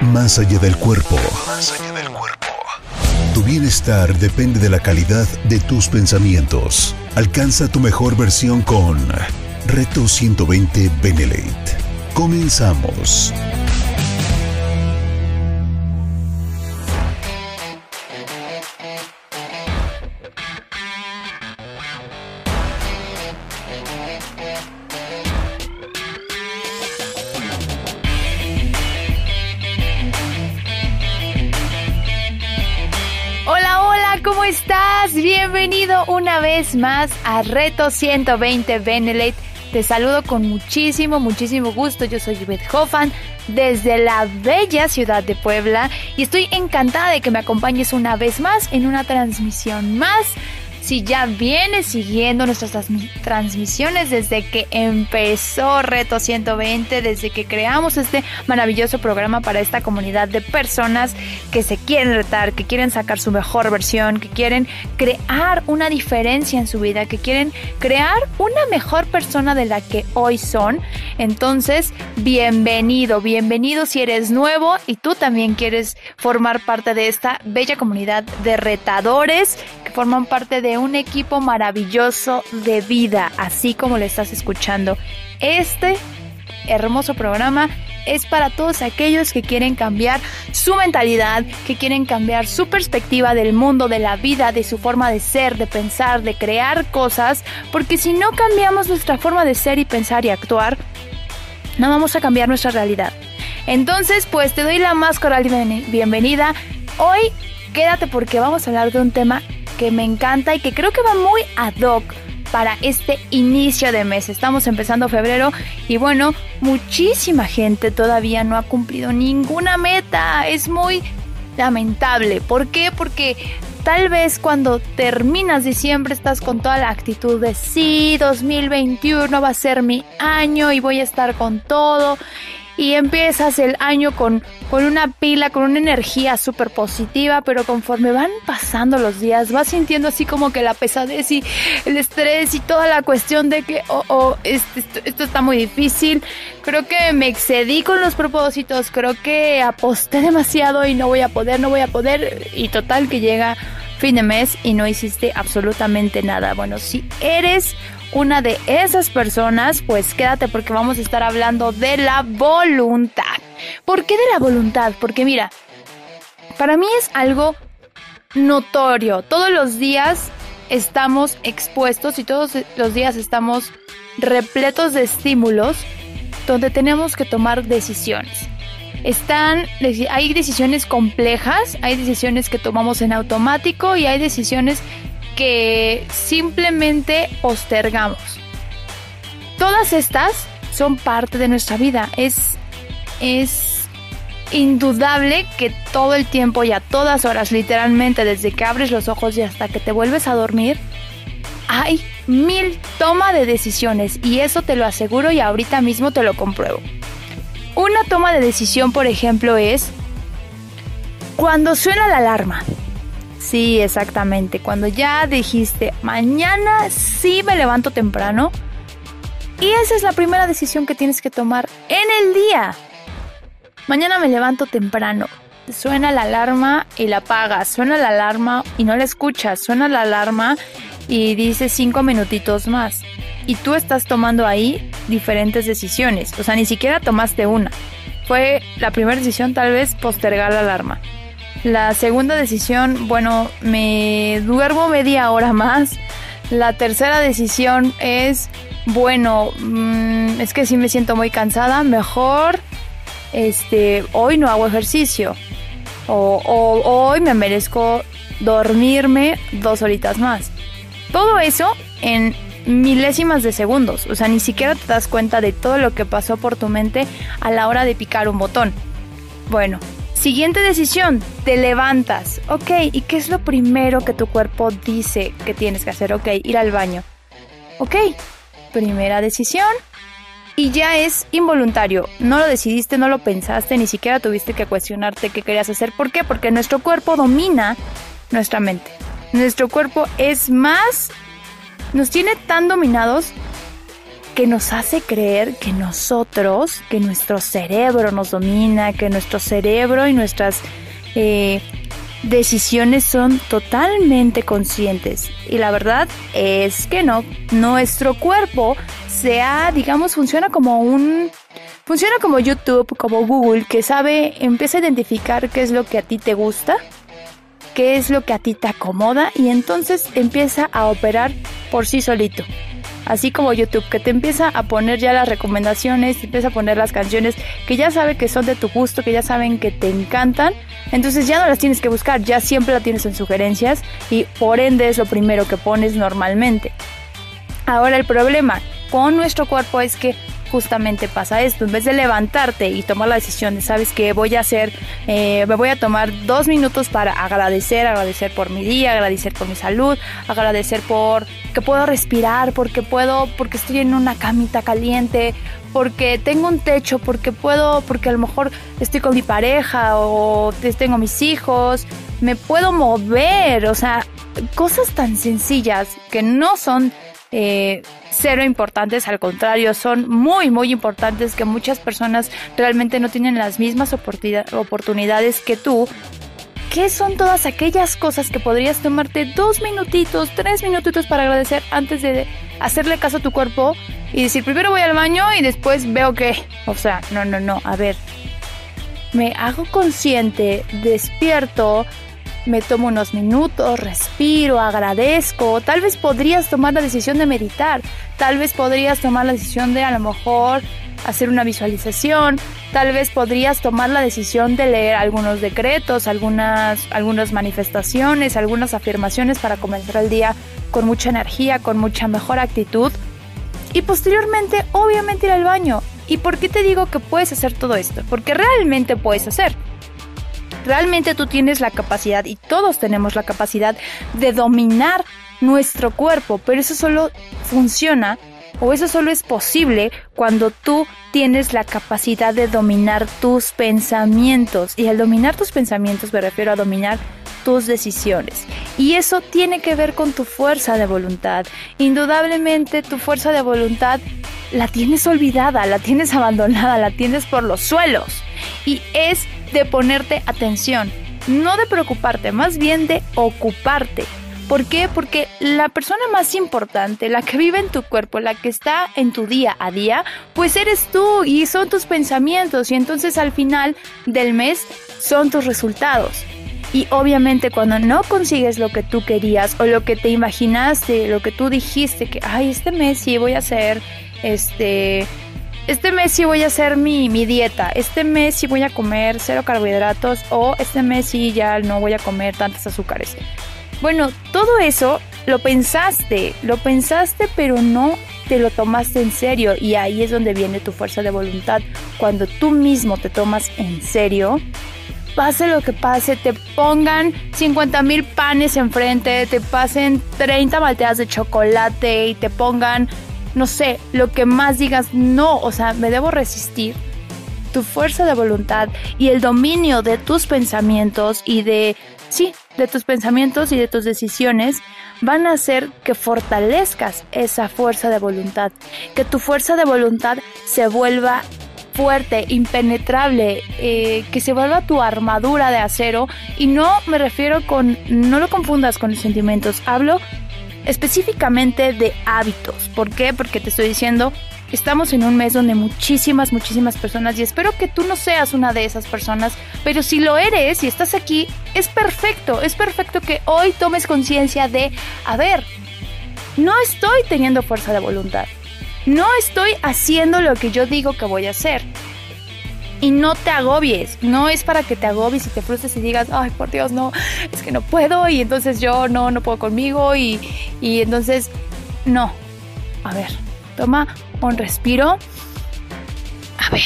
Más allá del cuerpo. Más allá del cuerpo. Tu bienestar depende de la calidad de tus pensamientos. Alcanza tu mejor versión con Reto 120 Benelet. Comenzamos. ¿Cómo estás? Bienvenido una vez más a Reto 120 Benelet. Te saludo con muchísimo gusto. Yo soy Yvette Hoffman desde la bella ciudad de Puebla y estoy encantada de que me acompañes una vez más en una transmisión más. Si ya vienes siguiendo nuestras transmisiones desde que empezó Reto 120, desde que creamos este maravilloso programa para esta comunidad de personas que se quieren retar, que quieren sacar su mejor versión, que quieren crear una diferencia en su vida, que quieren crear una mejor persona de la que hoy son. Entonces, bienvenido si eres nuevo y tú también quieres formar parte de esta bella comunidad de retadores que forman parte de un equipo maravilloso de vida, así como lo estás escuchando. Este hermoso programa es para todos aquellos que quieren cambiar su mentalidad, que quieren cambiar su perspectiva del mundo, de la vida, de su forma de ser, de pensar, de crear cosas, porque si no cambiamos nuestra forma de ser y pensar y actuar, no vamos a cambiar nuestra realidad. Entonces, pues te doy la más cordial bienvenida. Hoy quédate porque vamos a hablar de un tema que me encanta y que creo que va muy ad hoc para este inicio de mes. Estamos empezando febrero y bueno, muchísima gente todavía no ha cumplido ninguna meta. Es muy lamentable. ¿Por qué? Porque tal vez cuando terminas diciembre estás con toda la actitud de sí, 2021 va a ser mi año y voy a estar con todo. Y empiezas el año con una pila, con una energía súper positiva, pero conforme van pasando los días, vas sintiendo así como que la pesadez y el estrés y toda la cuestión de que, esto está muy difícil. Creo que me excedí con los propósitos, creo que aposté demasiado y no voy a poder. Y total que llega fin de mes y no hiciste absolutamente nada. Bueno, si eres una de esas personas, pues quédate porque vamos a estar hablando de la voluntad. ¿Por qué de la voluntad? Porque mira, para mí es algo notorio. Todos los días estamos expuestos y todos los días estamos repletos de estímulos donde tenemos que tomar decisiones. Hay decisiones complejas, hay decisiones que tomamos en automático y hay decisiones que simplemente postergamos. Todas estas son parte de nuestra vida. Es indudable que todo el tiempo y a todas horas, literalmente desde que abres los ojos y hasta que te vuelves a dormir, hay 1000 tomas de decisiones y eso te lo aseguro y ahorita mismo te lo compruebo. Una toma de decisión, por ejemplo, es cuando suena la alarma. Sí, exactamente. Cuando ya dijiste, mañana sí me levanto temprano. Y esa es la primera decisión que tienes que tomar en el día. Mañana me levanto temprano. Suena la alarma y la apagas. Suena la alarma y no la escuchas. Suena la alarma y dices 5 minutitos más. Y tú estás tomando ahí diferentes decisiones. O sea, ni siquiera tomaste una. Fue la primera decisión, tal vez, postergar la alarma. La segunda decisión, bueno, me duermo media hora más. La tercera decisión es, bueno, es que sí me siento muy cansada, mejor hoy no hago ejercicio. O hoy me merezco dormirme 2 horitas más. Todo eso en milésimas de segundos. O sea, ni siquiera te das cuenta de todo lo que pasó por tu mente a la hora de picar un botón. Bueno. Siguiente decisión, te levantas. Ok, ¿y qué es lo primero que tu cuerpo dice que tienes que hacer? Ok, ir al baño. Ok, primera decisión y ya es involuntario. No lo decidiste, no lo pensaste, ni siquiera tuviste que cuestionarte qué querías hacer. ¿Por qué? Porque nuestro cuerpo domina nuestra mente. Nuestro cuerpo nos tiene tan dominados que nos hace creer que nosotros, que nuestro cerebro nos domina, que nuestro cerebro y nuestras decisiones son totalmente conscientes. Y la verdad es que no. Nuestro cuerpo funciona como funciona como YouTube, como Google, que empieza a identificar qué es lo que a ti te gusta, qué es lo que a ti te acomoda, y entonces empieza a operar por sí solito. Así como YouTube, que te empieza a poner ya las recomendaciones, te empieza a poner las canciones que ya sabe que son de tu gusto, que ya saben que te encantan. Entonces ya no las tienes que buscar, ya siempre la tienes en sugerencias y por ende es lo primero que pones normalmente. Ahora, el problema con nuestro cuerpo es que justamente pasa esto. En vez de levantarte y tomar la decisión de, ¿sabes qué? Me voy a tomar 2 minutos para agradecer por mi día, agradecer por mi salud, agradecer por que puedo respirar, porque estoy en una camita caliente, porque tengo un techo, porque a lo mejor estoy con mi pareja o tengo mis hijos, me puedo mover. O sea, cosas tan sencillas que no son cero importantes, al contrario, son muy muy importantes, que muchas personas realmente no tienen las mismas oportunidades que tú. ¿Qué son todas aquellas cosas que podrías tomarte 2 minutitos, 3 minutitos para agradecer antes de hacerle caso a tu cuerpo y decir, primero voy al baño y después veo qué? O sea, no, a ver, me hago consciente, despierto, me tomo unos minutos, respiro, agradezco. Tal vez podrías tomar la decisión de meditar. Tal vez podrías tomar la decisión de, a lo mejor, hacer una visualización. Tal vez podrías tomar la decisión de leer algunos decretos, algunas manifestaciones, algunas afirmaciones para comenzar el día con mucha energía, con mucha mejor actitud. Y posteriormente, obviamente, ir al baño. ¿Y por qué te digo que puedes hacer todo esto? Porque realmente puedes hacer. Realmente tú tienes la capacidad, y todos tenemos la capacidad, de dominar nuestro cuerpo, pero eso solo funciona, o eso solo es posible, cuando tú tienes la capacidad de dominar tus pensamientos. Y al dominar tus pensamientos me refiero a dominar tus decisiones. Y eso tiene que ver con tu fuerza de voluntad. Indudablemente tu fuerza de voluntad la tienes olvidada, la tienes abandonada, la tienes por los suelos. Y es de ponerte atención, no de preocuparte, más bien de ocuparte. ¿Por qué? Porque la persona más importante, la que vive en tu cuerpo, la que está en tu día a día, pues eres tú, y son tus pensamientos, y entonces al final del mes son tus resultados. Y obviamente cuando no consigues lo que tú querías, o lo que te imaginaste, lo que tú dijiste que, ay, este mes sí voy a hacer este mes sí voy a hacer mi dieta, este mes sí voy a comer 0 carbohidratos, o este mes sí ya no voy a comer tantos azúcares. Bueno, todo eso lo pensaste, pero no te lo tomaste en serio, y ahí es donde viene tu fuerza de voluntad. Cuando tú mismo te tomas en serio, pase lo que pase, te pongan 50,000 panes enfrente, te pasen 30 malteadas de chocolate y te pongan, no sé, lo que más digas, no, o sea, me debo resistir. Tu fuerza de voluntad y el dominio de tus pensamientos y de tus decisiones van a hacer que fortalezcas esa fuerza de voluntad, que tu fuerza de voluntad se vuelva fuerte, impenetrable, que se vuelva tu armadura de acero. Y no lo confundas con los sentimientos, hablo específicamente de hábitos. ¿Por qué? Porque te estoy diciendo, estamos en un mes donde muchísimas, muchísimas personas, y espero que tú no seas una de esas personas, pero si lo eres y estás aquí, es perfecto que hoy tomes conciencia de, a ver, no estoy teniendo fuerza de voluntad, no estoy haciendo lo que yo digo que voy a hacer. Y no te agobies, no es para que te agobies y te frustres y digas, ay, por Dios, no, es que no puedo, y entonces yo no puedo conmigo, y entonces, no. A ver, toma un respiro, a ver,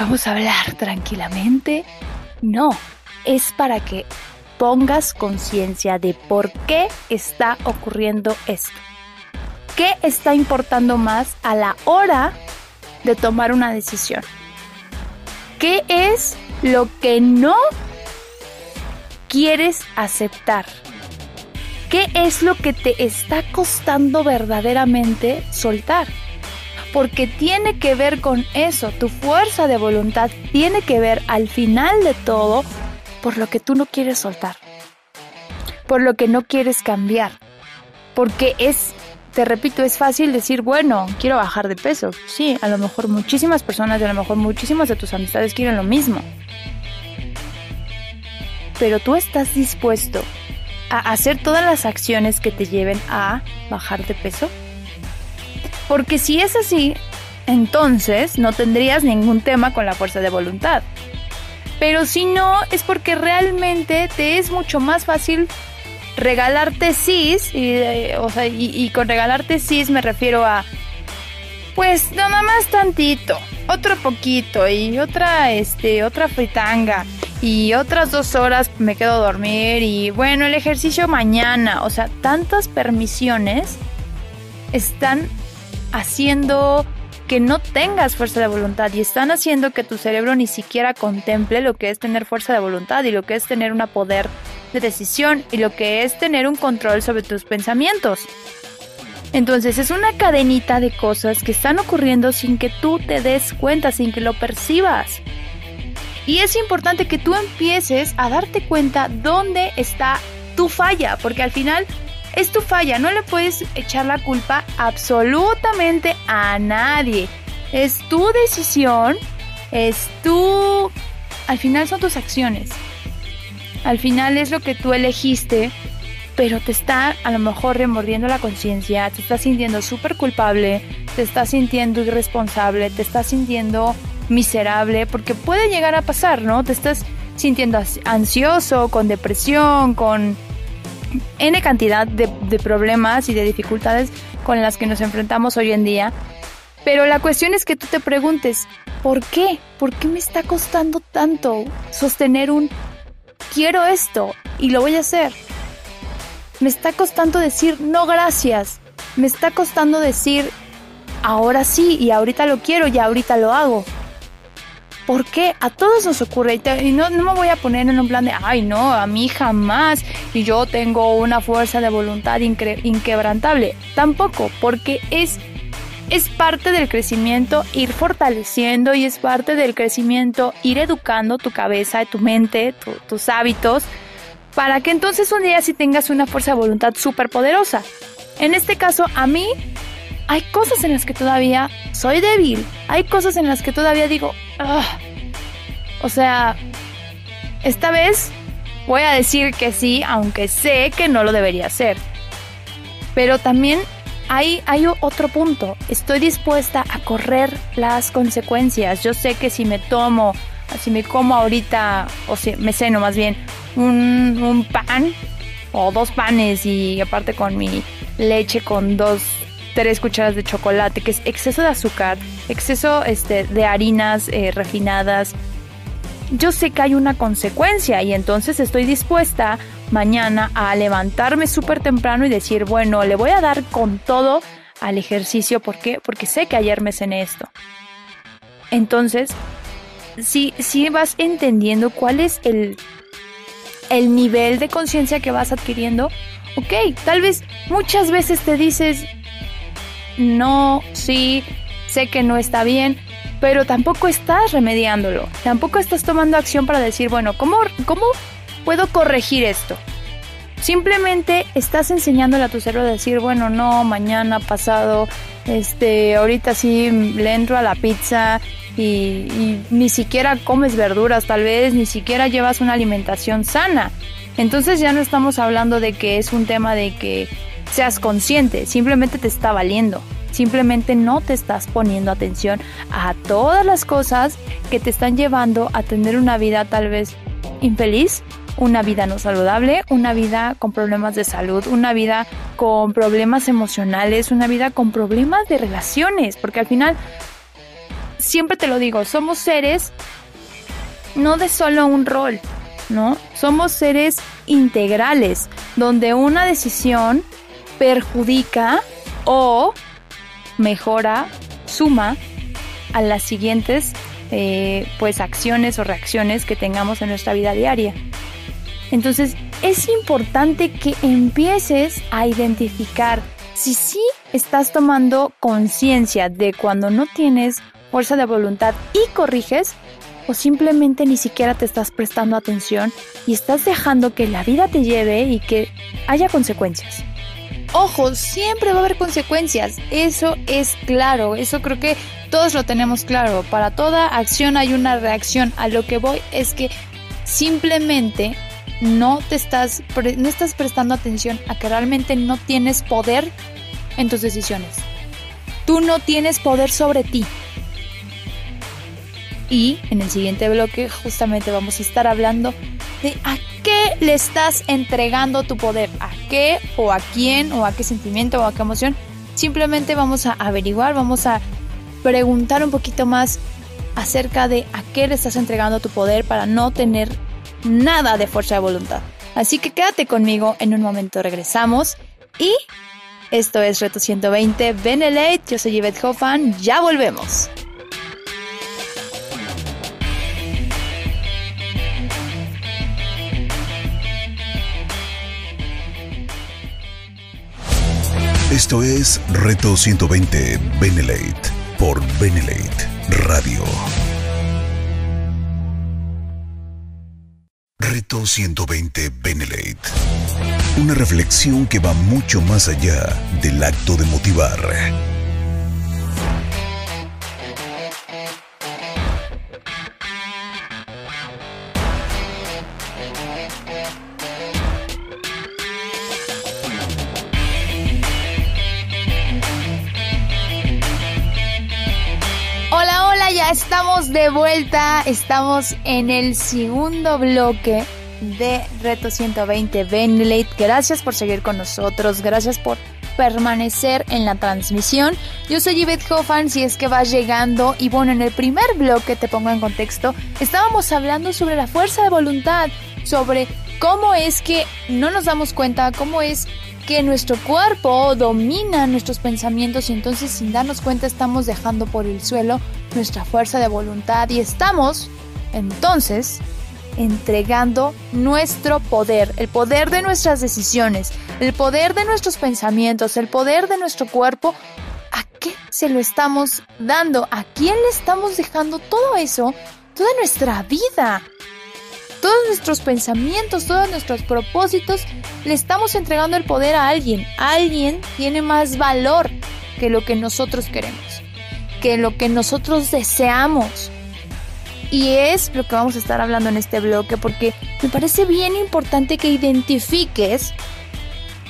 vamos a hablar tranquilamente. No, es para que pongas conciencia de por qué está ocurriendo esto. ¿Qué está importando más a la hora de tomar una decisión? ¿Qué es lo que no quieres aceptar? ¿Qué es lo que te está costando verdaderamente soltar? porque tiene que ver con eso. Tu fuerza de voluntad tiene que ver al final de todo por lo que tú no quieres soltar, por lo que no quieres cambiar, porque es, te repito, es fácil decir, bueno, quiero bajar de peso. Sí, a lo mejor muchísimas personas, a lo mejor muchísimas de tus amistades quieren lo mismo. Pero tú estás dispuesto a hacer todas las acciones que te lleven a bajar de peso. Porque si es así, entonces no tendrías ningún tema con la fuerza de voluntad. Pero si no, es porque realmente te es mucho más fácil regalarte sís, y con regalarte sís me refiero a, pues nada más tantito, otro poquito y otra fritanga y otras 2 horas me quedo a dormir y bueno, el ejercicio mañana. O sea, tantas permisiones están haciendo que no tengas fuerza de voluntad y están haciendo que tu cerebro ni siquiera contemple lo que es tener fuerza de voluntad y lo que es tener un poder de decisión y lo que es tener un control sobre tus pensamientos. Entonces es una cadenita de cosas que están ocurriendo sin que tú te des cuenta, sin que lo percibas. Y es importante que tú empieces a darte cuenta dónde está tu falla, porque al final es tu falla, no le puedes echar la culpa absolutamente a nadie. Es tu decisión, al final son tus acciones. Al final es lo que tú elegiste, pero te está a lo mejor remordiendo la conciencia, te estás sintiendo súper culpable, te estás sintiendo irresponsable, te estás sintiendo miserable, porque puede llegar a pasar, ¿no? Te estás sintiendo ansioso, con depresión, con N cantidad de problemas y de dificultades con las que nos enfrentamos hoy en día. Pero la cuestión es que tú te preguntes, ¿por qué? ¿Por qué me está costando tanto sostener un quiero esto y lo voy a hacer? Me está costando decir no gracias. Me está costando decir ahora sí y ahorita lo quiero y ahorita lo hago. ¿Por qué? A todos nos ocurre y no me voy a poner en un plan de ay no, a mí jamás y yo tengo una fuerza de voluntad inquebrantable. Tampoco, porque es parte del crecimiento ir fortaleciendo y es parte del crecimiento ir educando tu cabeza, tu mente, tus hábitos, para que entonces un día sí tengas una fuerza de voluntad súper poderosa. En este caso, a mí hay cosas en las que todavía soy débil, hay cosas en las que todavía digo, o sea, esta vez voy a decir que sí, aunque sé que no lo debería hacer. Pero también hay otro punto, estoy dispuesta a correr las consecuencias. Yo sé que si me como ahorita, o si me ceno más bien, un pan o 2 panes y aparte con mi leche con 3 cucharadas de chocolate, que es exceso de azúcar, exceso de harinas refinadas, yo sé que hay una consecuencia y entonces estoy dispuesta mañana a levantarme súper temprano y decir, bueno, le voy a dar con todo al ejercicio. ¿Por qué? Porque sé que ayer me cené esto. Entonces, si vas entendiendo cuál es el nivel de conciencia que vas adquiriendo, ok, tal vez muchas veces te dices, no, sí, sé que no está bien, pero tampoco estás remediándolo, tampoco estás tomando acción para decir, bueno, ¿cómo puedo corregir esto? Simplemente estás enseñándole a tu cerebro a decir, bueno, no, mañana, pasado, ahorita sí le entro a la pizza y ni siquiera comes verduras tal vez, ni siquiera llevas una alimentación sana. Entonces ya no estamos hablando de que es un tema de que seas consciente, simplemente te está valiendo. Simplemente no te estás poniendo atención a todas las cosas que te están llevando a tener una vida tal vez infeliz, una vida no saludable, una vida con problemas de salud, una vida con problemas emocionales, una vida con problemas de relaciones. Porque al final, siempre te lo digo, somos seres no de solo un rol, ¿no? Somos seres integrales, donde una decisión perjudica o mejora, suma a las siguientes acciones o reacciones que tengamos en nuestra vida diaria. Entonces es importante que empieces a identificar Si sí estás tomando conciencia de cuando no tienes fuerza de voluntad y corriges, o simplemente ni siquiera te estás prestando atención y estás dejando que la vida te lleve y que haya consecuencias. Ojo, siempre va a haber consecuencias, eso es claro, eso creo que todos lo tenemos claro. Para toda acción hay una reacción. A lo que voy es que simplemente no estás prestando atención a que realmente no tienes poder en tus decisiones. Tú no tienes poder sobre ti. Y en el siguiente bloque justamente vamos a estar hablando de a qué le estás entregando tu poder, a qué o a quién o a qué sentimiento o a qué emoción. Simplemente vamos a averiguar, vamos a preguntar un poquito más acerca de a qué le estás entregando tu poder para no tener nada de fuerza de voluntad. Así que quédate conmigo, en un momento regresamos y esto es Reto 120 Benelet, yo soy Yvette Hoffman, ya volvemos. Esto es Reto 120 Benelet por Benelet Radio. Reto 120 Benelet. Una reflexión que va mucho más allá del acto de motivar. Estamos de vuelta, estamos en el segundo bloque de Reto 120 Benelet. Gracias por seguir con nosotros, gracias por permanecer en la transmisión. Yo soy Yvette Hoffman, si es que vas llegando. Y bueno, en el primer bloque, te pongo en contexto, estábamos hablando sobre la fuerza de voluntad, sobre cómo es que no nos damos cuenta, cómo es que nuestro cuerpo domina nuestros pensamientos y entonces sin darnos cuenta estamos dejando por el suelo nuestra fuerza de voluntad y estamos entonces entregando nuestro poder, el poder de nuestras decisiones, el poder de nuestros pensamientos, el poder de nuestro cuerpo. ¿A qué se lo estamos dando? ¿A quién le estamos dejando todo eso? Toda nuestra vida, todos nuestros pensamientos, todos nuestros propósitos, le estamos entregando el poder a alguien. Alguien tiene más valor que lo que nosotros queremos, que lo que nosotros deseamos. Y es lo que vamos a estar hablando en este bloque, porque me parece bien importante que identifiques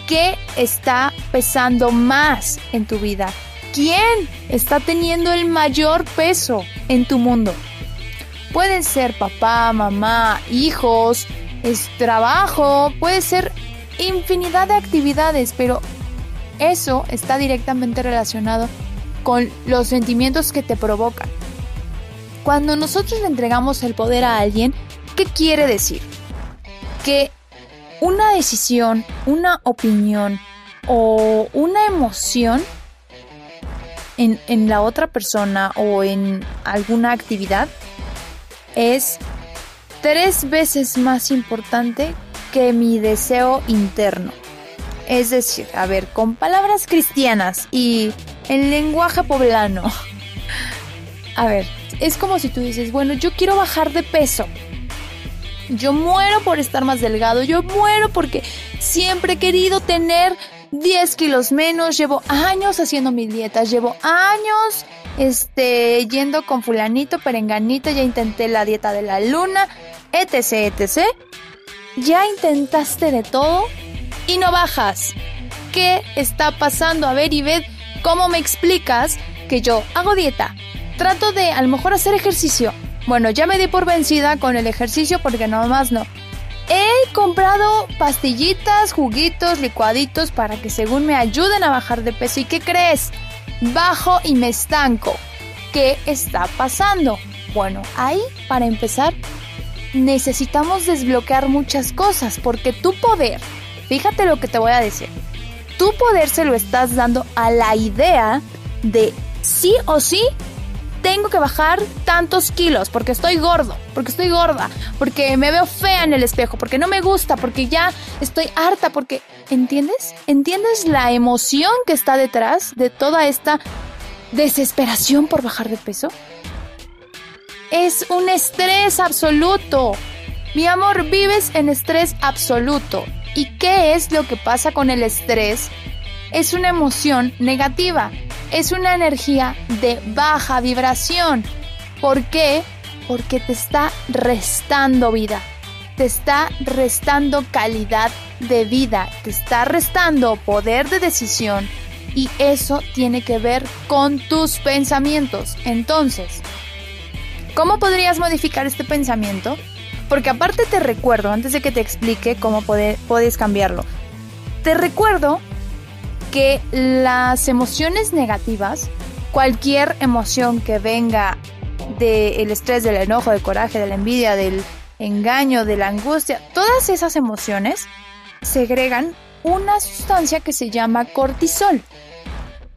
qué está pesando más en tu vida. ¿Quién está teniendo el mayor peso en tu mundo? Pueden ser papá, mamá, hijos, es trabajo, puede ser infinidad de actividades, pero eso está directamente relacionado con los sentimientos que te provocan. Cuando nosotros le entregamos el poder a alguien, ¿qué quiere decir? Que una decisión, una opinión o una emoción en la otra persona o en alguna actividad es 3 veces más importante que mi deseo interno. Es decir, a ver, con palabras cristianas y en lenguaje poblano, a ver, es como si tú dices, bueno, yo quiero bajar de peso, yo muero por estar más delgado, yo muero porque siempre he querido tener 10 kilos menos, llevo años haciendo mis dietas, llevo años yendo con fulanito, perenganito, ya intenté la dieta de la luna, etc, etc. Ya intentaste de todo y no bajas. ¿Qué está pasando? A ver, Yvette, ¿cómo me explicas que yo hago dieta? Trato de, a lo mejor, hacer ejercicio. Bueno, ya me di por vencida con el ejercicio porque nada más no. He comprado pastillitas, juguitos, licuaditos para que según me ayuden a bajar de peso. ¿Y qué crees? Bajo y me estanco. ¿Qué está pasando? Bueno, ahí, para empezar, necesitamos desbloquear muchas cosas, porque tu poder, fíjate lo que te voy a decir, tu poder se lo estás dando a la idea de sí o sí te tengo que bajar tantos kilos porque estoy gordo, porque estoy gorda, porque me veo fea en el espejo, porque no me gusta, porque ya estoy harta, porque... ¿Entiendes? ¿Entiendes la emoción que está detrás de toda esta desesperación por bajar de peso? Es un estrés absoluto. Mi amor, vives en estrés absoluto. ¿Y qué es lo que pasa con el estrés? Es una emoción negativa. Es una energía de baja vibración. ¿Por qué? Porque te está restando vida. Te está restando calidad de vida. Te está restando poder de decisión. Y eso tiene que ver con tus pensamientos. Entonces, ¿cómo podrías modificar este pensamiento? Porque aparte te recuerdo, antes de que te explique cómo puedes cambiarlo, te recuerdo que las emociones negativas, cualquier emoción que venga del estrés, del enojo, del coraje, de la envidia, del engaño, de la angustia, todas esas emociones segregan una sustancia que se llama cortisol.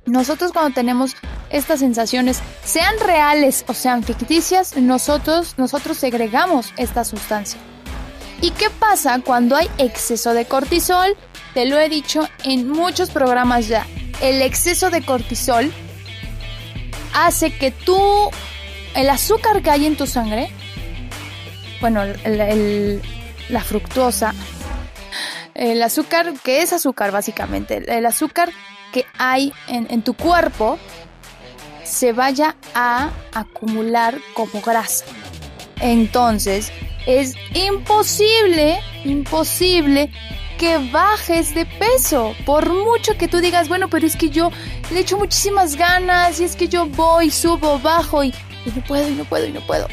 Nosotros cuando tenemos estas sensaciones, sean reales o sean ficticias, nosotros segregamos esta sustancia. ¿Y qué pasa cuando hay exceso de cortisol? Te lo he dicho en muchos programas ya. El exceso de cortisol hace que el azúcar que hay en tu sangre, bueno, la fructosa, el azúcar, que es azúcar básicamente, el azúcar que hay en tu cuerpo se vaya a acumular como grasa. Entonces es imposible que bajes de peso, por mucho que tú digas, bueno, pero es que yo le echo muchísimas ganas y es que yo voy, subo, bajo y no puedo.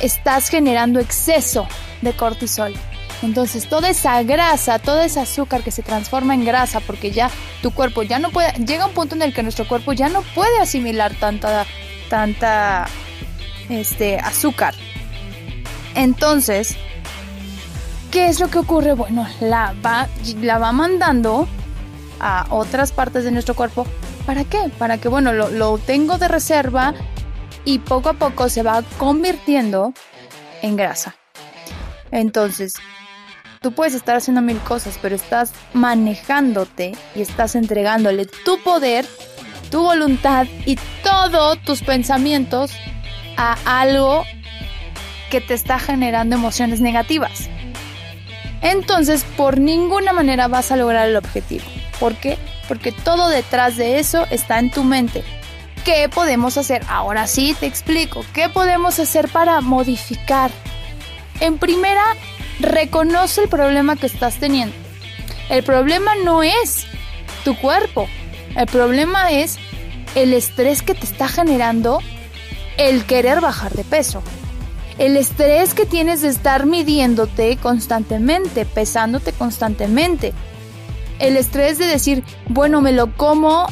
Estás generando exceso de cortisol. Entonces toda esa grasa, todo ese azúcar que se transforma en grasa porque ya tu cuerpo ya no puede, llega un punto en el que nuestro cuerpo ya no puede asimilar tanta azúcar. Entonces, ¿qué es lo que ocurre? Bueno, la va mandando a otras partes de nuestro cuerpo. ¿Para qué? Para que, bueno, lo tengo de reserva y poco a poco se va convirtiendo en grasa. Entonces, tú puedes estar haciendo mil cosas, pero estás manejándote y estás entregándole tu poder, tu voluntad y todos tus pensamientos a algo que te está generando emociones negativas. Entonces, por ninguna manera vas a lograr el objetivo. ¿Por qué? Porque todo detrás de eso está en tu mente. ¿Qué podemos hacer? Ahora sí te explico. ¿Qué podemos hacer para modificar? En primera, reconoce el problema que estás teniendo. El problema no es tu cuerpo. El problema es el estrés que te está generando el querer bajar de peso. El estrés que tienes de estar midiéndote constantemente, pesándote constantemente. El estrés de decir, bueno, me lo como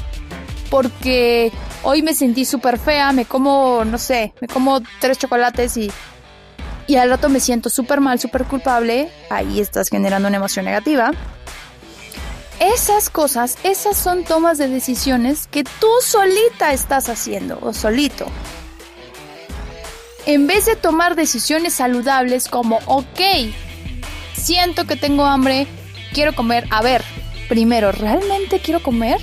porque hoy me sentí súper fea, me como, no sé, me como 3 chocolates y al rato me siento súper mal, súper culpable. Ahí estás generando una emoción negativa. Esas cosas, esas son tomas de decisiones que tú solita estás haciendo o solito. En vez de tomar decisiones saludables como, ok, siento que tengo hambre, quiero comer. A ver, primero, ¿realmente quiero comer?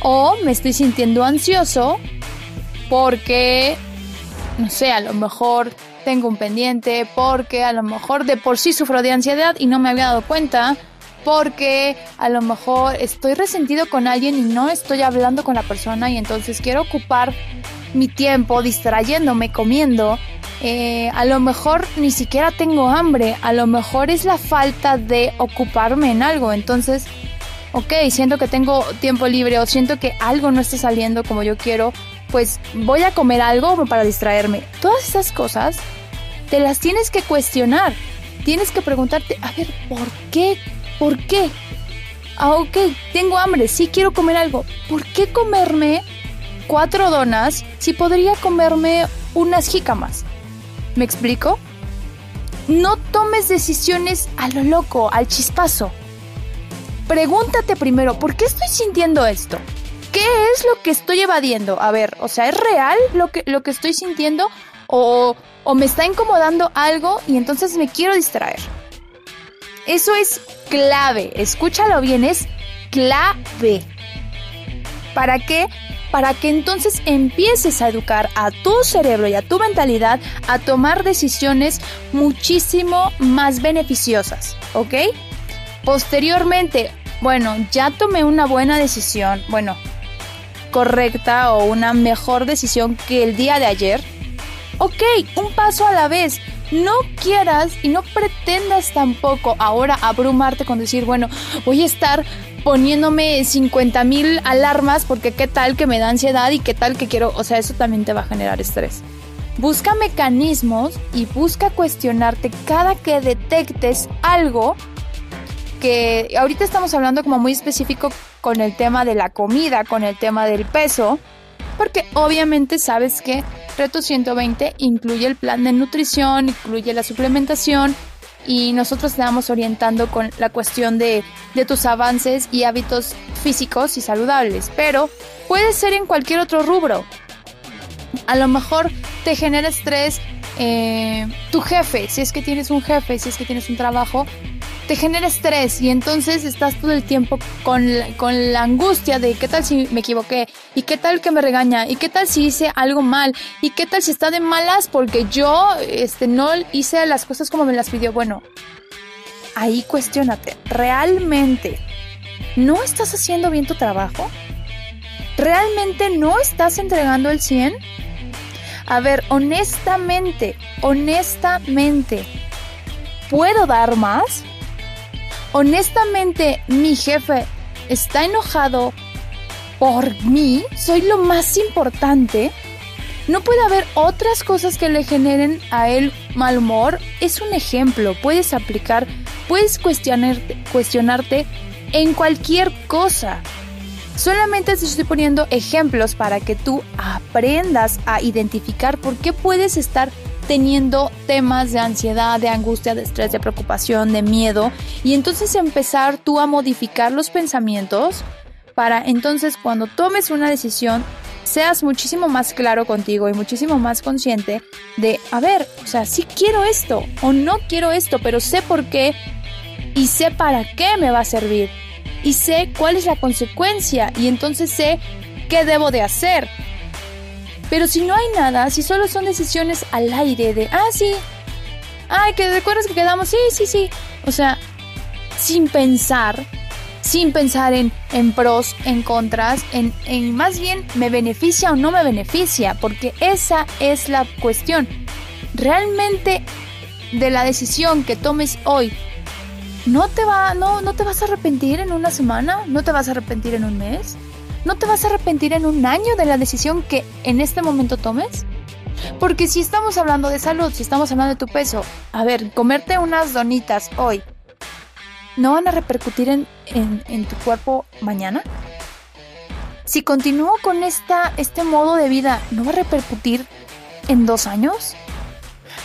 O me estoy sintiendo ansioso porque, no sé, a lo mejor tengo un pendiente, porque a lo mejor de por sí sufro de ansiedad y no me había dado cuenta, porque a lo mejor estoy resentido con alguien y no estoy hablando con la persona y entonces quiero ocupar mi tiempo distrayéndome, comiendo. A lo mejor ni siquiera tengo hambre, a lo mejor es la falta de ocuparme en algo. Entonces, ok, siento que tengo tiempo libre o siento que algo no está saliendo como yo quiero, pues voy a comer algo para distraerme. Todas esas cosas te las tienes que cuestionar. Tienes que preguntarte, a ver, ¿por qué? ¿Por qué? Ah, ok, tengo hambre, sí quiero comer algo. ¿Por qué comerme 4 donas si podría comerme unas jícamas? ¿Me explico? No tomes decisiones a lo loco, al chispazo. Pregúntate primero, ¿por qué estoy sintiendo esto? ¿qué es lo que estoy evadiendo? A ver, o sea, ¿es real lo que estoy sintiendo? O me está incomodando algo y entonces me quiero distraer. Eso es clave, escúchalo bien, es clave. ¿Para qué? Para que entonces empieces a educar a tu cerebro y a tu mentalidad a tomar decisiones muchísimo más beneficiosas, ¿ok? Posteriormente, bueno, ya tomé una buena decisión, bueno, correcta o una mejor decisión que el día de ayer. Ok, un paso a la vez. No quieras y no pretendas tampoco ahora abrumarte con decir, bueno, voy a estar poniéndome 50,000 alarmas porque qué tal que me da ansiedad y qué tal que quiero, o sea, eso también te va a generar estrés. Busca mecanismos y busca cuestionarte cada que detectes algo que ahorita estamos hablando como muy específico con el tema de la comida, con el tema del peso, porque obviamente sabes que Reto 120 incluye el plan de nutrición, incluye la suplementación y nosotros te vamos orientando con la cuestión de tus avances y hábitos físicos y saludables, pero puede ser en cualquier otro rubro. A lo mejor te genera estrés tu jefe, si es que tienes un jefe, si es que tienes un trabajo, te genera estrés y entonces estás todo el tiempo con la angustia de qué tal si me equivoqué y qué tal que me regaña y qué tal si hice algo mal y qué tal si está de malas porque yo no hice las cosas como me las pidió. Bueno, ahí cuestiónate, ¿realmente no estás haciendo bien tu trabajo? ¿Realmente no estás entregando el 100? A ver, honestamente, ¿puedo dar más? Honestamente, mi jefe está enojado por mí, soy lo más importante. No puede haber otras cosas que le generen a él mal humor. Es un ejemplo, puedes aplicar, puedes cuestionarte en cualquier cosa. Solamente te estoy poniendo ejemplos para que tú aprendas a identificar por qué puedes estar teniendo temas de ansiedad, de angustia, de estrés, de preocupación, de miedo y entonces empezar tú a modificar los pensamientos para entonces cuando tomes una decisión seas muchísimo más claro contigo y muchísimo más consciente de, a ver, o sea, sí quiero esto o no quiero esto, pero sé por qué y sé para qué me va a servir y sé cuál es la consecuencia y entonces sé qué debo de hacer. Pero si no hay nada, si solo son decisiones al aire de, ah, sí, ay, que recuerdas que quedamos, sí. O sea, sin pensar en pros, en contras, en más bien me beneficia o no me beneficia, porque esa es la cuestión. Realmente de la decisión que tomes hoy, ¿no te vas a arrepentir en una semana? ¿No te vas a arrepentir en un mes? ¿No te vas a arrepentir en un año de la decisión que en este momento tomes? Porque si estamos hablando de salud, si estamos hablando de tu peso, a ver, comerte unas donitas hoy, ¿no van a repercutir en tu cuerpo mañana? Si continúo con este modo de vida, ¿no va a repercutir en 2 años?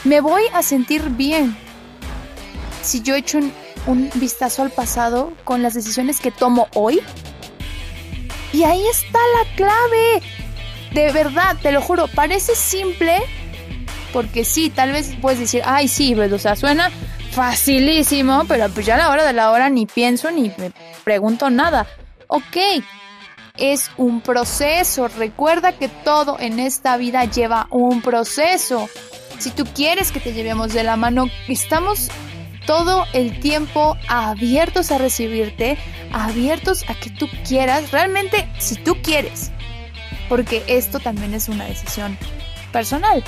¿Me voy a sentir bien si yo echo un vistazo al pasado con las decisiones que tomo hoy? Y ahí está la clave, de verdad, te lo juro, parece simple, porque sí, tal vez puedes decir, ay sí, pues, o sea, suena facilísimo, pero pues ya a la hora de la hora ni pienso ni me pregunto nada. Ok, es un proceso, recuerda que todo en esta vida lleva un proceso. Si tú quieres que te llevemos de la mano, estamos todo el tiempo abiertos a recibirte, abiertos a que tú quieras, realmente si tú quieres, porque esto también es una decisión personal.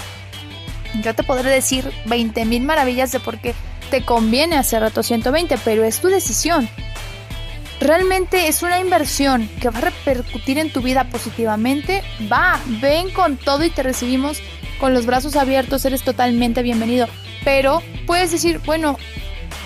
Yo te podré decir 20,000 maravillas de por qué te conviene hacer Reto 120, pero es tu decisión. Realmente es una inversión que va a repercutir en tu vida positivamente. Ven con todo y te recibimos con los brazos abiertos, eres totalmente bienvenido, pero puedes decir, bueno,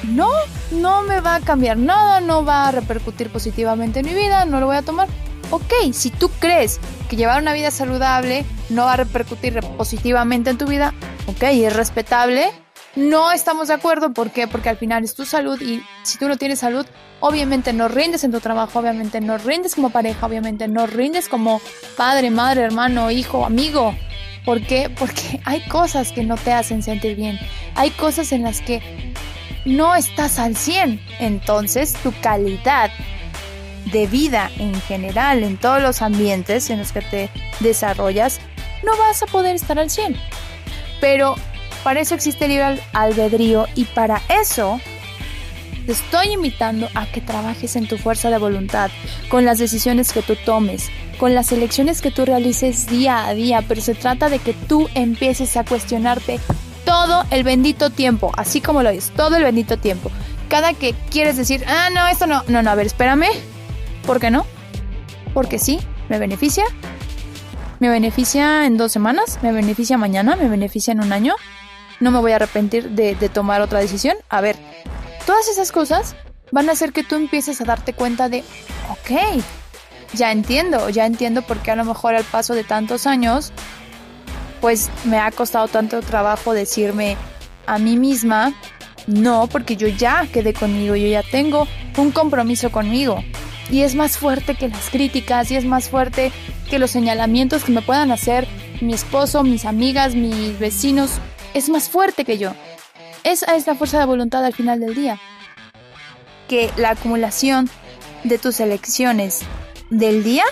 no me va a cambiar nada, no va a repercutir positivamente en mi vida, no lo voy a tomar. Ok, si tú crees que llevar una vida saludable no va a repercutir positivamente en tu vida, ok, es respetable, no estamos de acuerdo. ¿Por qué? Porque al final es tu salud y si tú no tienes salud, obviamente no rindes en tu trabajo, obviamente no rindes como pareja, obviamente no rindes como padre, madre, hermano, hijo, amigo. ¿Por qué? Porque hay cosas que no te hacen sentir bien. Hay cosas en las que no estás al 100. Entonces, tu calidad de vida en general, en todos los ambientes en los que te desarrollas, no vas a poder estar al 100. Pero para eso existe el libre albedrío y para eso te estoy invitando a que trabajes en tu fuerza de voluntad, con las decisiones que tú tomes, con las elecciones que tú realices día a día, pero se trata de que tú empieces a cuestionarte todo el bendito tiempo, así como lo es, todo el bendito tiempo. Cada que quieres decir, ah, no, esto no, no, no, a ver, espérame, ¿por qué no? Porque sí, me beneficia en 2 semanas, me beneficia mañana, me beneficia en 1 año, no me voy a arrepentir de tomar otra decisión, a ver. Todas esas cosas van a hacer que tú empieces a darte cuenta de, ok, ya entiendo porque a lo mejor al paso de tantos años, pues me ha costado tanto trabajo decirme a mí misma, no, porque yo ya quedé conmigo, yo ya tengo un compromiso conmigo. Y es más fuerte que las críticas, y es más fuerte que los señalamientos que me puedan hacer mi esposo, mis amigas, mis vecinos, es más fuerte que yo. Esa es la fuerza de voluntad al final del día. Que la acumulación de tus elecciones del día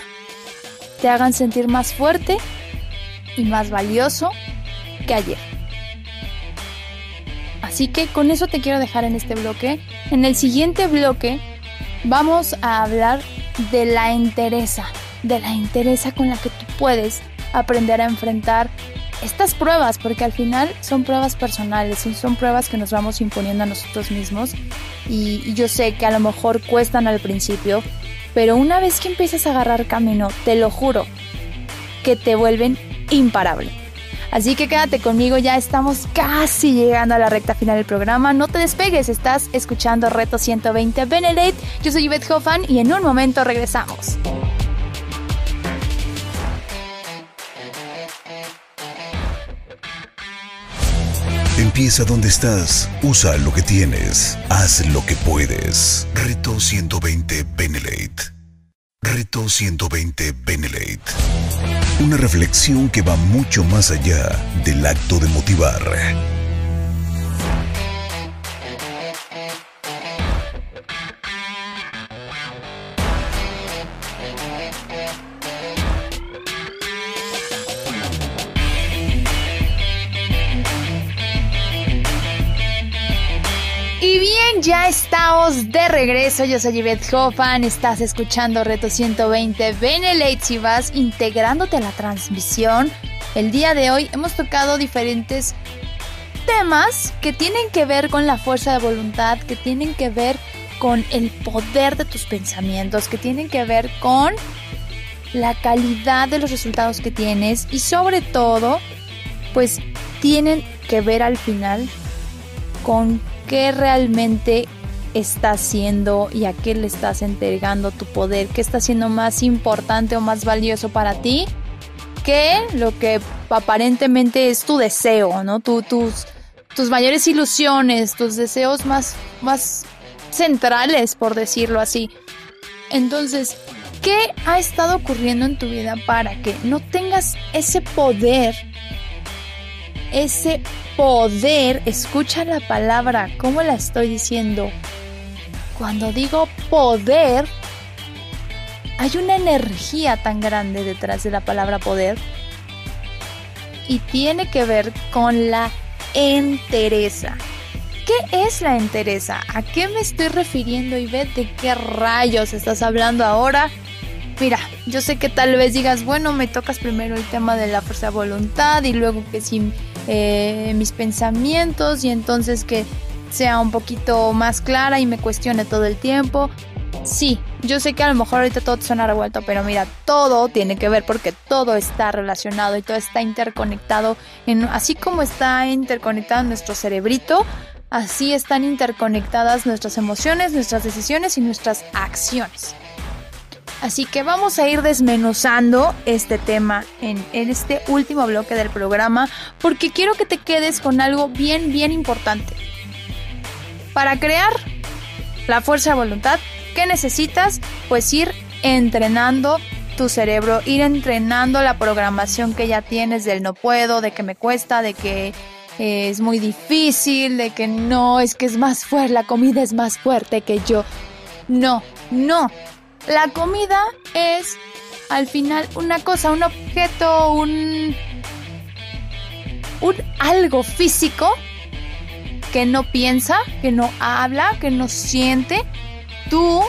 te hagan sentir más fuerte y más valioso que ayer. Así que con eso te quiero dejar en este bloque. En el siguiente bloque vamos a hablar de la entereza. De la entereza con la que tú puedes aprender a enfrentar estas pruebas, porque al final son pruebas personales, son pruebas que nos vamos imponiendo a nosotros mismos y yo sé que a lo mejor cuestan al principio, pero una vez que empiezas a agarrar camino, te lo juro, que te vuelven imparable. Así que quédate conmigo, ya estamos casi llegando a la recta final del programa, no te despegues, estás escuchando Reto 120 Benelet, yo soy Yvette Hoffman y en un momento regresamos. Empieza donde estás, usa lo que tienes, haz lo que puedes. Reto 120 Benelet. Reto 120 Benelet. Una reflexión que va mucho más allá del acto de motivar. Ya estamos de regreso, yo soy Yvette Hoffman, estás escuchando Reto 120 Benelet, si vas integrándote a la transmisión. El día de hoy hemos tocado diferentes temas que tienen que ver con la fuerza de voluntad, que tienen que ver con el poder de tus pensamientos, que tienen que ver con la calidad de los resultados que tienes y sobre todo, pues tienen que ver al final con qué realmente está haciendo y a qué le estás entregando tu poder, qué está siendo más importante o más valioso para ti que lo que aparentemente es tu deseo, ¿no? Tus mayores ilusiones, tus deseos más centrales, por decirlo así. Entonces, ¿qué ha estado ocurriendo en tu vida para que no tengas ese poder, escucha la palabra, ¿cómo la estoy diciendo? Cuando digo poder, hay una energía tan grande detrás de la palabra poder y tiene que ver con la entereza. ¿Qué es la entereza? ¿A qué me estoy refiriendo, Yvette? ¿De qué rayos estás hablando ahora? Mira, yo sé que tal vez digas, bueno, me tocas primero el tema de la fuerza de voluntad y luego que sí mis pensamientos y entonces que sea un poquito más clara y me cuestione todo el tiempo. Sí, yo sé que a lo mejor ahorita todo te suena revuelto, pero mira, todo tiene que ver porque todo está relacionado y todo está interconectado. Así como está interconectado nuestro cerebrito, así están interconectadas nuestras emociones, nuestras decisiones y nuestras acciones. Así que vamos a ir desmenuzando este tema en este último bloque del programa, porque quiero que te quedes con algo bien, bien importante. Para crear la fuerza de voluntad, ¿qué necesitas? Pues ir entrenando tu cerebro, ir entrenando la programación que ya tienes del no puedo, de que me cuesta, de que es muy difícil, de que no, es que es más fuerte, la comida es más fuerte que yo. No, no. La comida es al final una cosa, un objeto, un algo físico que no piensa, que no habla, que no siente. Tú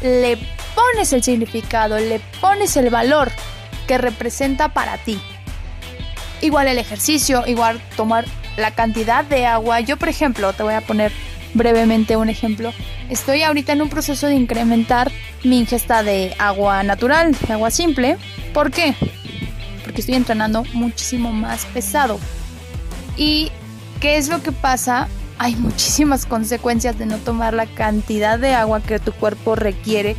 le pones el significado, le pones el valor que representa para ti. Igual el ejercicio, igual tomar la cantidad de agua. Yo, por ejemplo, te voy a poner brevemente un ejemplo. Estoy ahorita en un proceso de incrementar mi ingesta de agua natural, de agua simple. ¿Por qué? Porque estoy entrenando muchísimo más pesado. ¿Y qué es lo que pasa? Hay muchísimas consecuencias de no tomar la cantidad de agua que tu cuerpo requiere.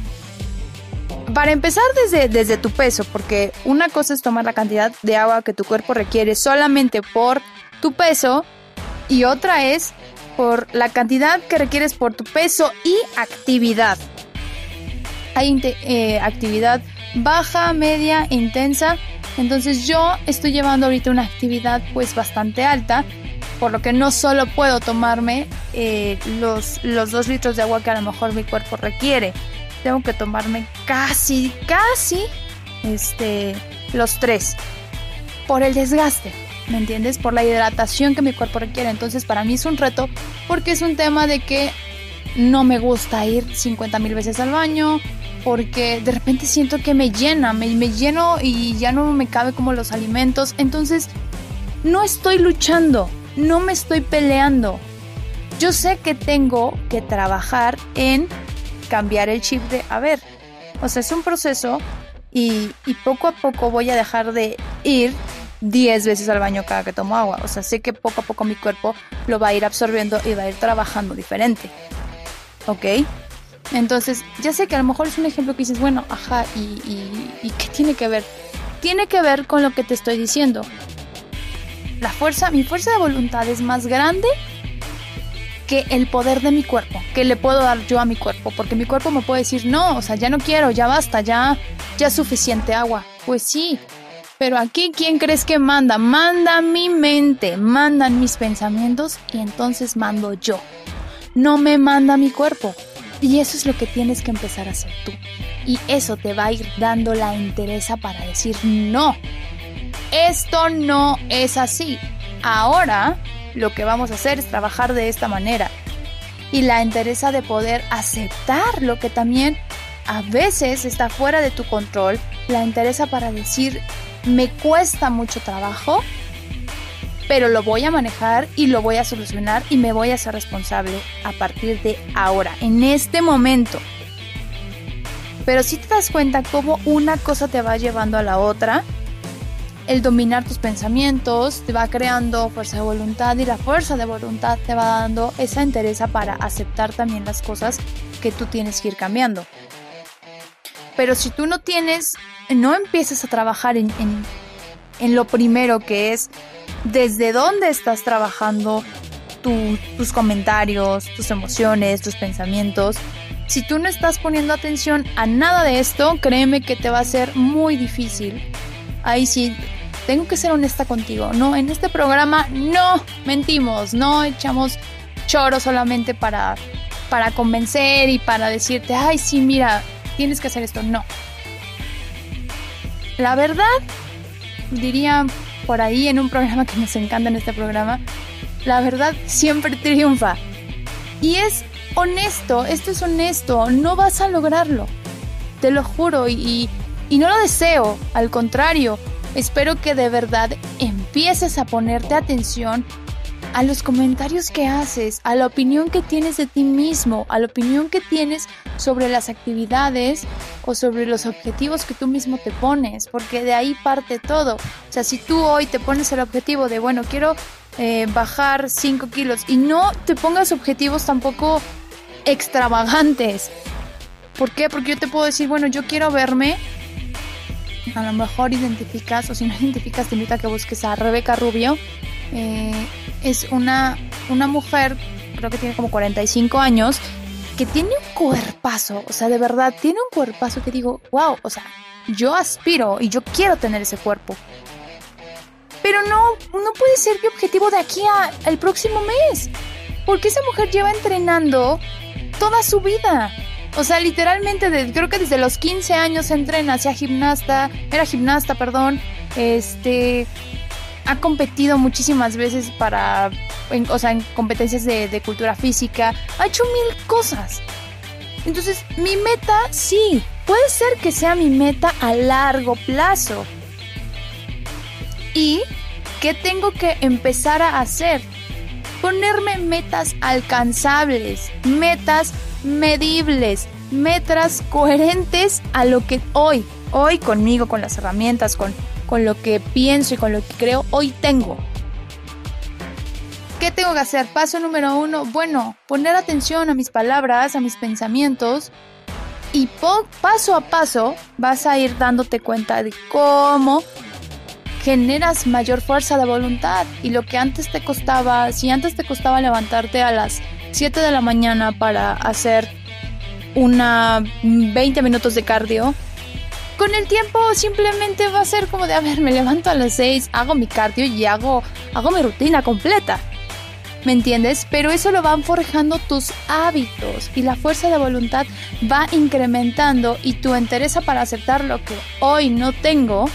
Para empezar desde tu peso, porque una cosa es tomar la cantidad de agua que tu cuerpo requiere solamente por tu peso y otra es por la cantidad que requieres por tu peso y actividad. Hay actividad baja, media, intensa. Entonces yo estoy llevando ahorita una actividad pues bastante alta, por lo que no solo puedo tomarme los 2 litros de agua que a lo mejor mi cuerpo requiere. Tengo que tomarme casi los 3 por el desgaste, ¿me entiendes? Por la hidratación que mi cuerpo requiere. Entonces para mí es un reto, porque es un tema de que no me gusta ir 50,000 veces al baño, porque de repente siento que me llena, me lleno y ya no me cabe como los alimentos. Entonces no estoy luchando, no me estoy peleando. Yo sé que tengo que trabajar en cambiar el chip de, a ver, o sea, es un proceso y poco a poco voy a dejar de ir 10 veces al baño cada que tomo agua. O sea, sé que poco a poco mi cuerpo lo va a ir absorbiendo y va a ir trabajando diferente, ¿ok? Entonces, ya sé que a lo mejor es un ejemplo que dices, bueno, ajá, ¿y qué tiene que ver? Tiene que ver con lo que te estoy diciendo. Mi fuerza de voluntad es más grande que el poder de mi cuerpo, que le puedo dar yo a mi cuerpo, porque mi cuerpo me puede decir, no, o sea, ya no quiero, ya basta, ya es suficiente agua. Pues sí, pero aquí, ¿quién crees que manda? Manda mi mente, mandan mis pensamientos y entonces mando yo. No me manda mi cuerpo. Y eso es lo que tienes que empezar a hacer tú. Y eso te va a ir dando la entereza para decir, no, esto no es así. Ahora lo que vamos a hacer es trabajar de esta manera. Y la entereza de poder aceptar lo que también a veces está fuera de tu control. La entereza para decir, me cuesta mucho trabajo, pero lo voy a manejar y lo voy a solucionar y me voy a ser responsable a partir de ahora, en este momento. Pero si te das cuenta cómo una cosa te va llevando a la otra. El dominar tus pensamientos te va creando fuerza de voluntad y la fuerza de voluntad te va dando esa entereza para aceptar también las cosas que tú tienes que ir cambiando. Pero si tú no empiezas a trabajar en lo primero, que es desde dónde estás trabajando tus comentarios, tus emociones, tus pensamientos. Si tú no estás poniendo atención a nada de esto, créeme que te va a ser muy difícil. Ahí sí, tengo que ser honesta contigo. No, en este programa no mentimos, no echamos choro solamente para convencer y para decirte, ay, sí, mira, tienes que hacer esto. No. La verdad, diría por ahí en un programa que nos encanta en este programa, la verdad siempre triunfa. Y es honesto, esto es honesto, no vas a lograrlo. Te lo juro y no lo deseo, al contrario, espero que de verdad empieces a ponerte atención a los comentarios que haces, a la opinión que tienes de ti mismo, a la opinión que tienes sobre las actividades o sobre los objetivos que tú mismo te pones, porque de ahí parte todo. O sea, si tú hoy te pones el objetivo de, bueno, quiero bajar 5 kilos y no te pongas objetivos tampoco extravagantes. ¿Por qué? Porque yo te puedo decir, bueno, yo quiero verme. A lo mejor identificas, o si no identificas, te invito a que busques a Rebeca Rubio. Es una mujer, creo que tiene como 45 años, que tiene un cuerpazo, o sea, de verdad, tiene un cuerpazo que digo, wow, o sea, yo aspiro y yo quiero tener ese cuerpo. Pero no puede ser mi objetivo de aquí al próximo mes, porque esa mujer lleva entrenando toda su vida. O sea, literalmente, creo que desde los 15 años se entrena, era gimnasta, ha competido muchísimas veces en competencias de cultura física, ha hecho 1000 cosas. Entonces, mi meta, sí, puede ser que sea mi meta a largo plazo. ¿Y qué tengo que empezar a hacer? Ponerme metas alcanzables, metas medibles, metas coherentes a lo que hoy conmigo, con las herramientas, con lo que pienso y con lo que creo, hoy tengo. ¿Qué tengo que hacer? Paso número 1, bueno, poner atención a mis palabras, a mis pensamientos, y paso a paso vas a ir dándote cuenta de cómo generas mayor fuerza de voluntad, y lo que antes te costaba, si antes te costaba levantarte a las 7 de la mañana para hacer 20 minutos de cardio, con el tiempo simplemente va a ser como de, a ver, me levanto a las 6, hago mi cardio y hago mi rutina completa, ¿me entiendes? Pero eso lo van forjando tus hábitos, y la fuerza de voluntad va incrementando, y tu interés para aceptar lo que hoy no tengo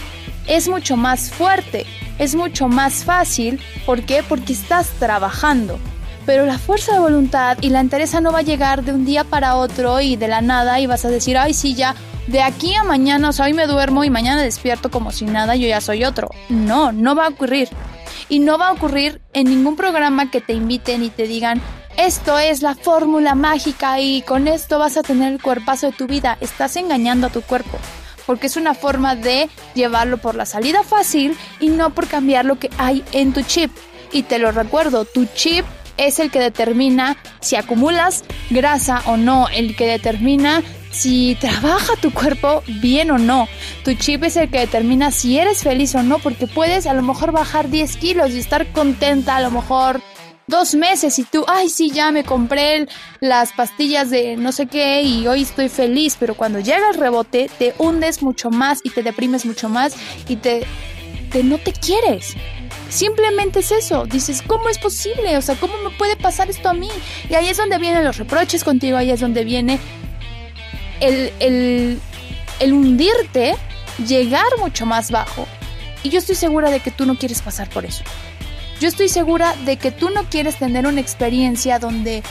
es mucho más fuerte, es mucho más fácil. ¿Por qué? Porque estás trabajando. Pero la fuerza de voluntad y la entereza no va a llegar de un día para otro y de la nada, y vas a decir, ay sí, ya, de aquí a mañana, o sea, hoy me duermo y mañana despierto como si nada, yo ya soy otro. No va a ocurrir. Y no va a ocurrir en ningún programa que te inviten y te digan, esto es la fórmula mágica y con esto vas a tener el cuerpazo de tu vida. Estás engañando a tu cuerpo, porque es una forma de llevarlo por la salida fácil y no por cambiar lo que hay en tu chip. Y te lo recuerdo, tu chip es el que determina si acumulas grasa o no, el que determina si trabaja tu cuerpo bien o no. Tu chip es el que determina si eres feliz o no, porque puedes a lo mejor bajar 10 kilos y estar contenta a lo mejor 2 meses, y tú, ay sí, ya me compré las pastillas de no sé qué y hoy estoy feliz, pero cuando llega el rebote te hundes mucho más y te deprimes mucho más y no te quieres. Simplemente es eso, dices, ¿cómo es posible? O sea, ¿cómo me puede pasar esto a mí? Y ahí es donde vienen los reproches contigo, ahí es donde viene el hundirte, llegar mucho más bajo. Y yo estoy segura de que tú no quieres pasar por eso. Yo estoy segura de que tú no quieres tener una experiencia donde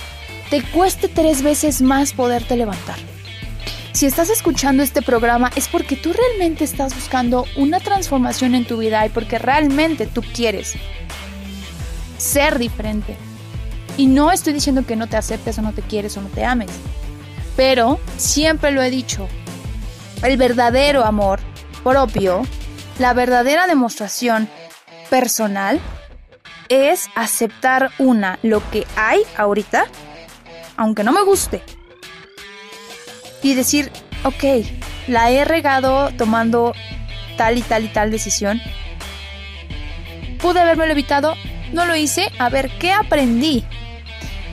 te cueste 3 veces más poderte levantar. Si estás escuchando este programa es porque tú realmente estás buscando una transformación en tu vida y porque realmente tú quieres ser diferente. Y no estoy diciendo que no te aceptes o no te quieres o no te ames, pero siempre lo he dicho, el verdadero amor propio, la verdadera demostración personal, es aceptar lo que hay ahorita, aunque no me guste, y decir, ok, la he regado tomando tal y tal y tal decisión, pude habérmelo evitado, no lo hice, a ver, ¿qué aprendí?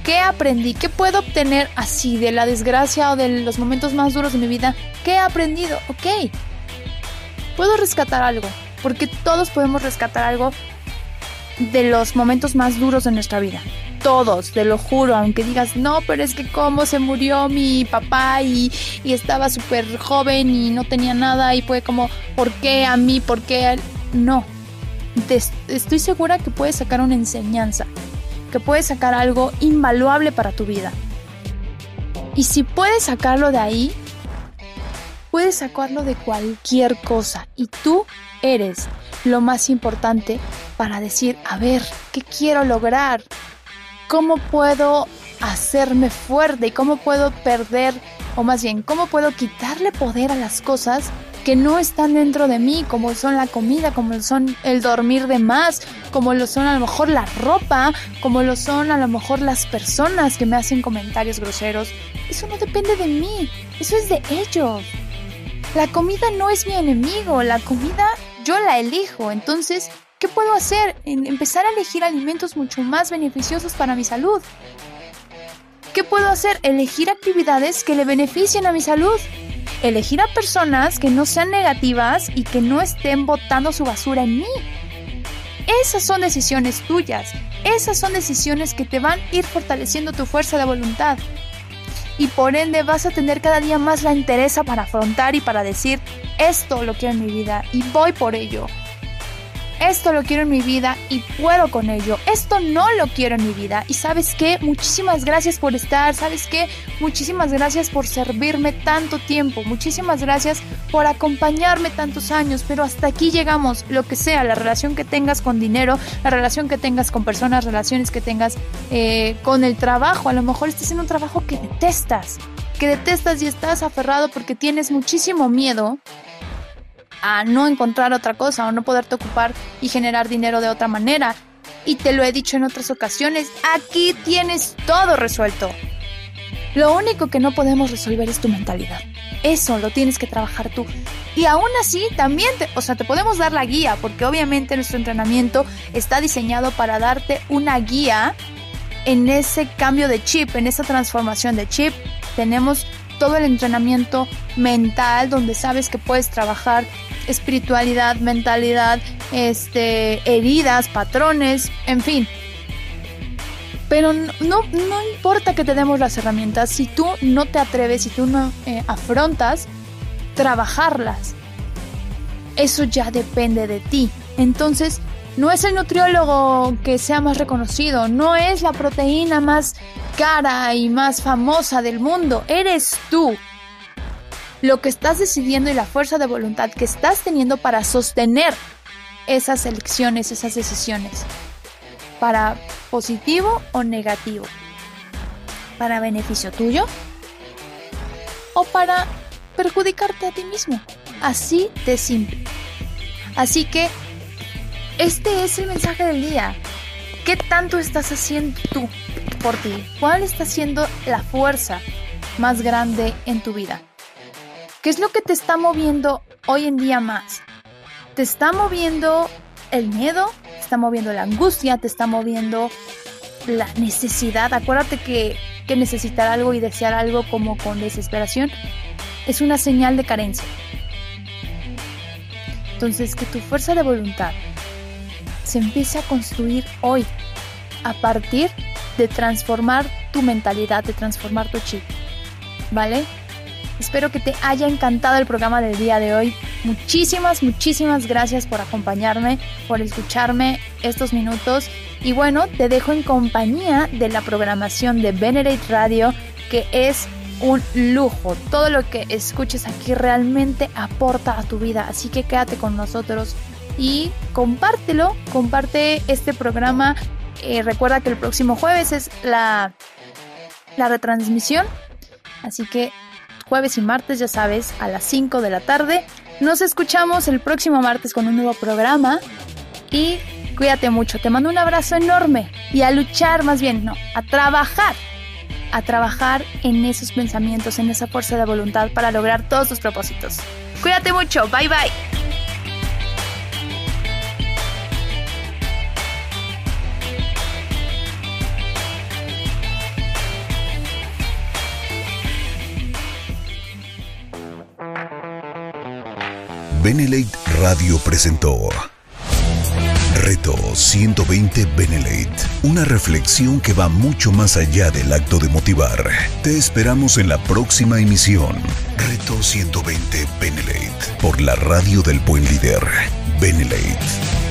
¿Qué puedo obtener así de la desgracia o de los momentos más duros de mi vida? ¿Qué he aprendido? Ok, puedo rescatar algo, porque todos podemos rescatar algo de los momentos más duros de nuestra vida. Todos, te lo juro, aunque digas, no, pero es que cómo se murió mi papá y estaba súper joven y no tenía nada y fue como, ¿por qué a mí? ¿Por qué a él? No. Estoy segura que puedes sacar una enseñanza, que puedes sacar algo invaluable para tu vida. Y si puedes sacarlo de ahí, puedes sacarlo de cualquier cosa. Y tú eres lo más importante para decir, a ver, ¿qué quiero lograr? ¿Cómo puedo hacerme fuerte? ¿Y cómo puedo cómo puedo quitarle poder a las cosas que no están dentro de mí? Como son la comida, como son el dormir de más, como lo son a lo mejor la ropa, como lo son a lo mejor las personas que me hacen comentarios groseros. Eso no depende de mí. Eso es de ellos. La comida no es mi enemigo, la comida yo la elijo. Entonces, ¿qué puedo hacer? Empezar a elegir alimentos mucho más beneficiosos para mi salud. ¿Qué puedo hacer? Elegir actividades que le beneficien a mi salud. Elegir a personas que no sean negativas y que no estén botando su basura en mí. Esas son decisiones tuyas. Esas son decisiones que te van a ir fortaleciendo tu fuerza de voluntad. Y por ende vas a tener cada día más la entereza para afrontar y para decir, esto lo quiero en mi vida y voy por ello. Esto lo quiero en mi vida y puedo con ello. Esto no lo quiero en mi vida. Y ¿sabes qué? Muchísimas gracias por estar. ¿Sabes qué? Muchísimas gracias por servirme tanto tiempo. Muchísimas gracias por acompañarme tantos años. Pero hasta aquí llegamos. Lo que sea, la relación que tengas con dinero, la relación que tengas con personas, relaciones que tengas con el trabajo. A lo mejor estás en un trabajo que detestas. Que detestas y estás aferrado porque tienes muchísimo miedo a no encontrar otra cosa o no poderte ocupar y generar dinero de otra manera. Y te lo he dicho en otras ocasiones, aquí tienes todo resuelto. Lo único que no podemos resolver es tu mentalidad. Eso lo tienes que trabajar tú. Y aún así, también te podemos dar la guía, porque obviamente nuestro entrenamiento está diseñado para darte una guía en ese cambio de chip, en esa transformación de chip. Tenemos todo el entrenamiento mental, donde sabes que puedes trabajar espiritualidad, mentalidad, heridas, patrones, en fin. Pero no importa que te demos las herramientas, si tú no te atreves, si tú no afrontas trabajarlas, eso ya depende de ti. Entonces, no es el nutriólogo que sea más reconocido, no es la proteína más cara y más famosa del mundo, eres tú. Lo que estás decidiendo y la fuerza de voluntad que estás teniendo para sostener esas elecciones, esas decisiones, para positivo o negativo, para beneficio tuyo o para perjudicarte a ti mismo, así de simple. Así que este es el mensaje del día. ¿Qué tanto estás haciendo tú por ti? ¿Cuál está siendo la fuerza más grande en tu vida? ¿Qué es lo que te está moviendo hoy en día más? ¿Te está moviendo el miedo? ¿Te está moviendo la angustia? ¿Te está moviendo la necesidad? Acuérdate que necesitar algo y desear algo como con desesperación es una señal de carencia. Entonces, que tu fuerza de voluntad se empieza a construir hoy a partir de transformar tu mentalidad, de transformar tu chip, ¿vale? Espero que te haya encantado el programa del día de hoy. Muchísimas gracias por acompañarme, por escucharme estos minutos. Y bueno, te dejo en compañía de la programación de Benelet Radio, que es un lujo. Todo lo que escuches aquí realmente aporta a tu vida, así que quédate con nosotros y compártelo, comparte este programa. Recuerda que el próximo jueves es la retransmisión, así que jueves y martes, ya sabes, a las 5 de la tarde. Nos escuchamos el próximo martes con un nuevo programa y cuídate mucho. Te mando un abrazo enorme y a luchar, a trabajar en esos pensamientos, en esa fuerza de voluntad para lograr todos tus propósitos. Cuídate mucho, bye. Benelet Radio presentó Reto 120 Benelet, una reflexión que va mucho más allá del acto de motivar. Te esperamos en la próxima emisión. Reto 120 Benelet, por la radio del buen líder. Benelet.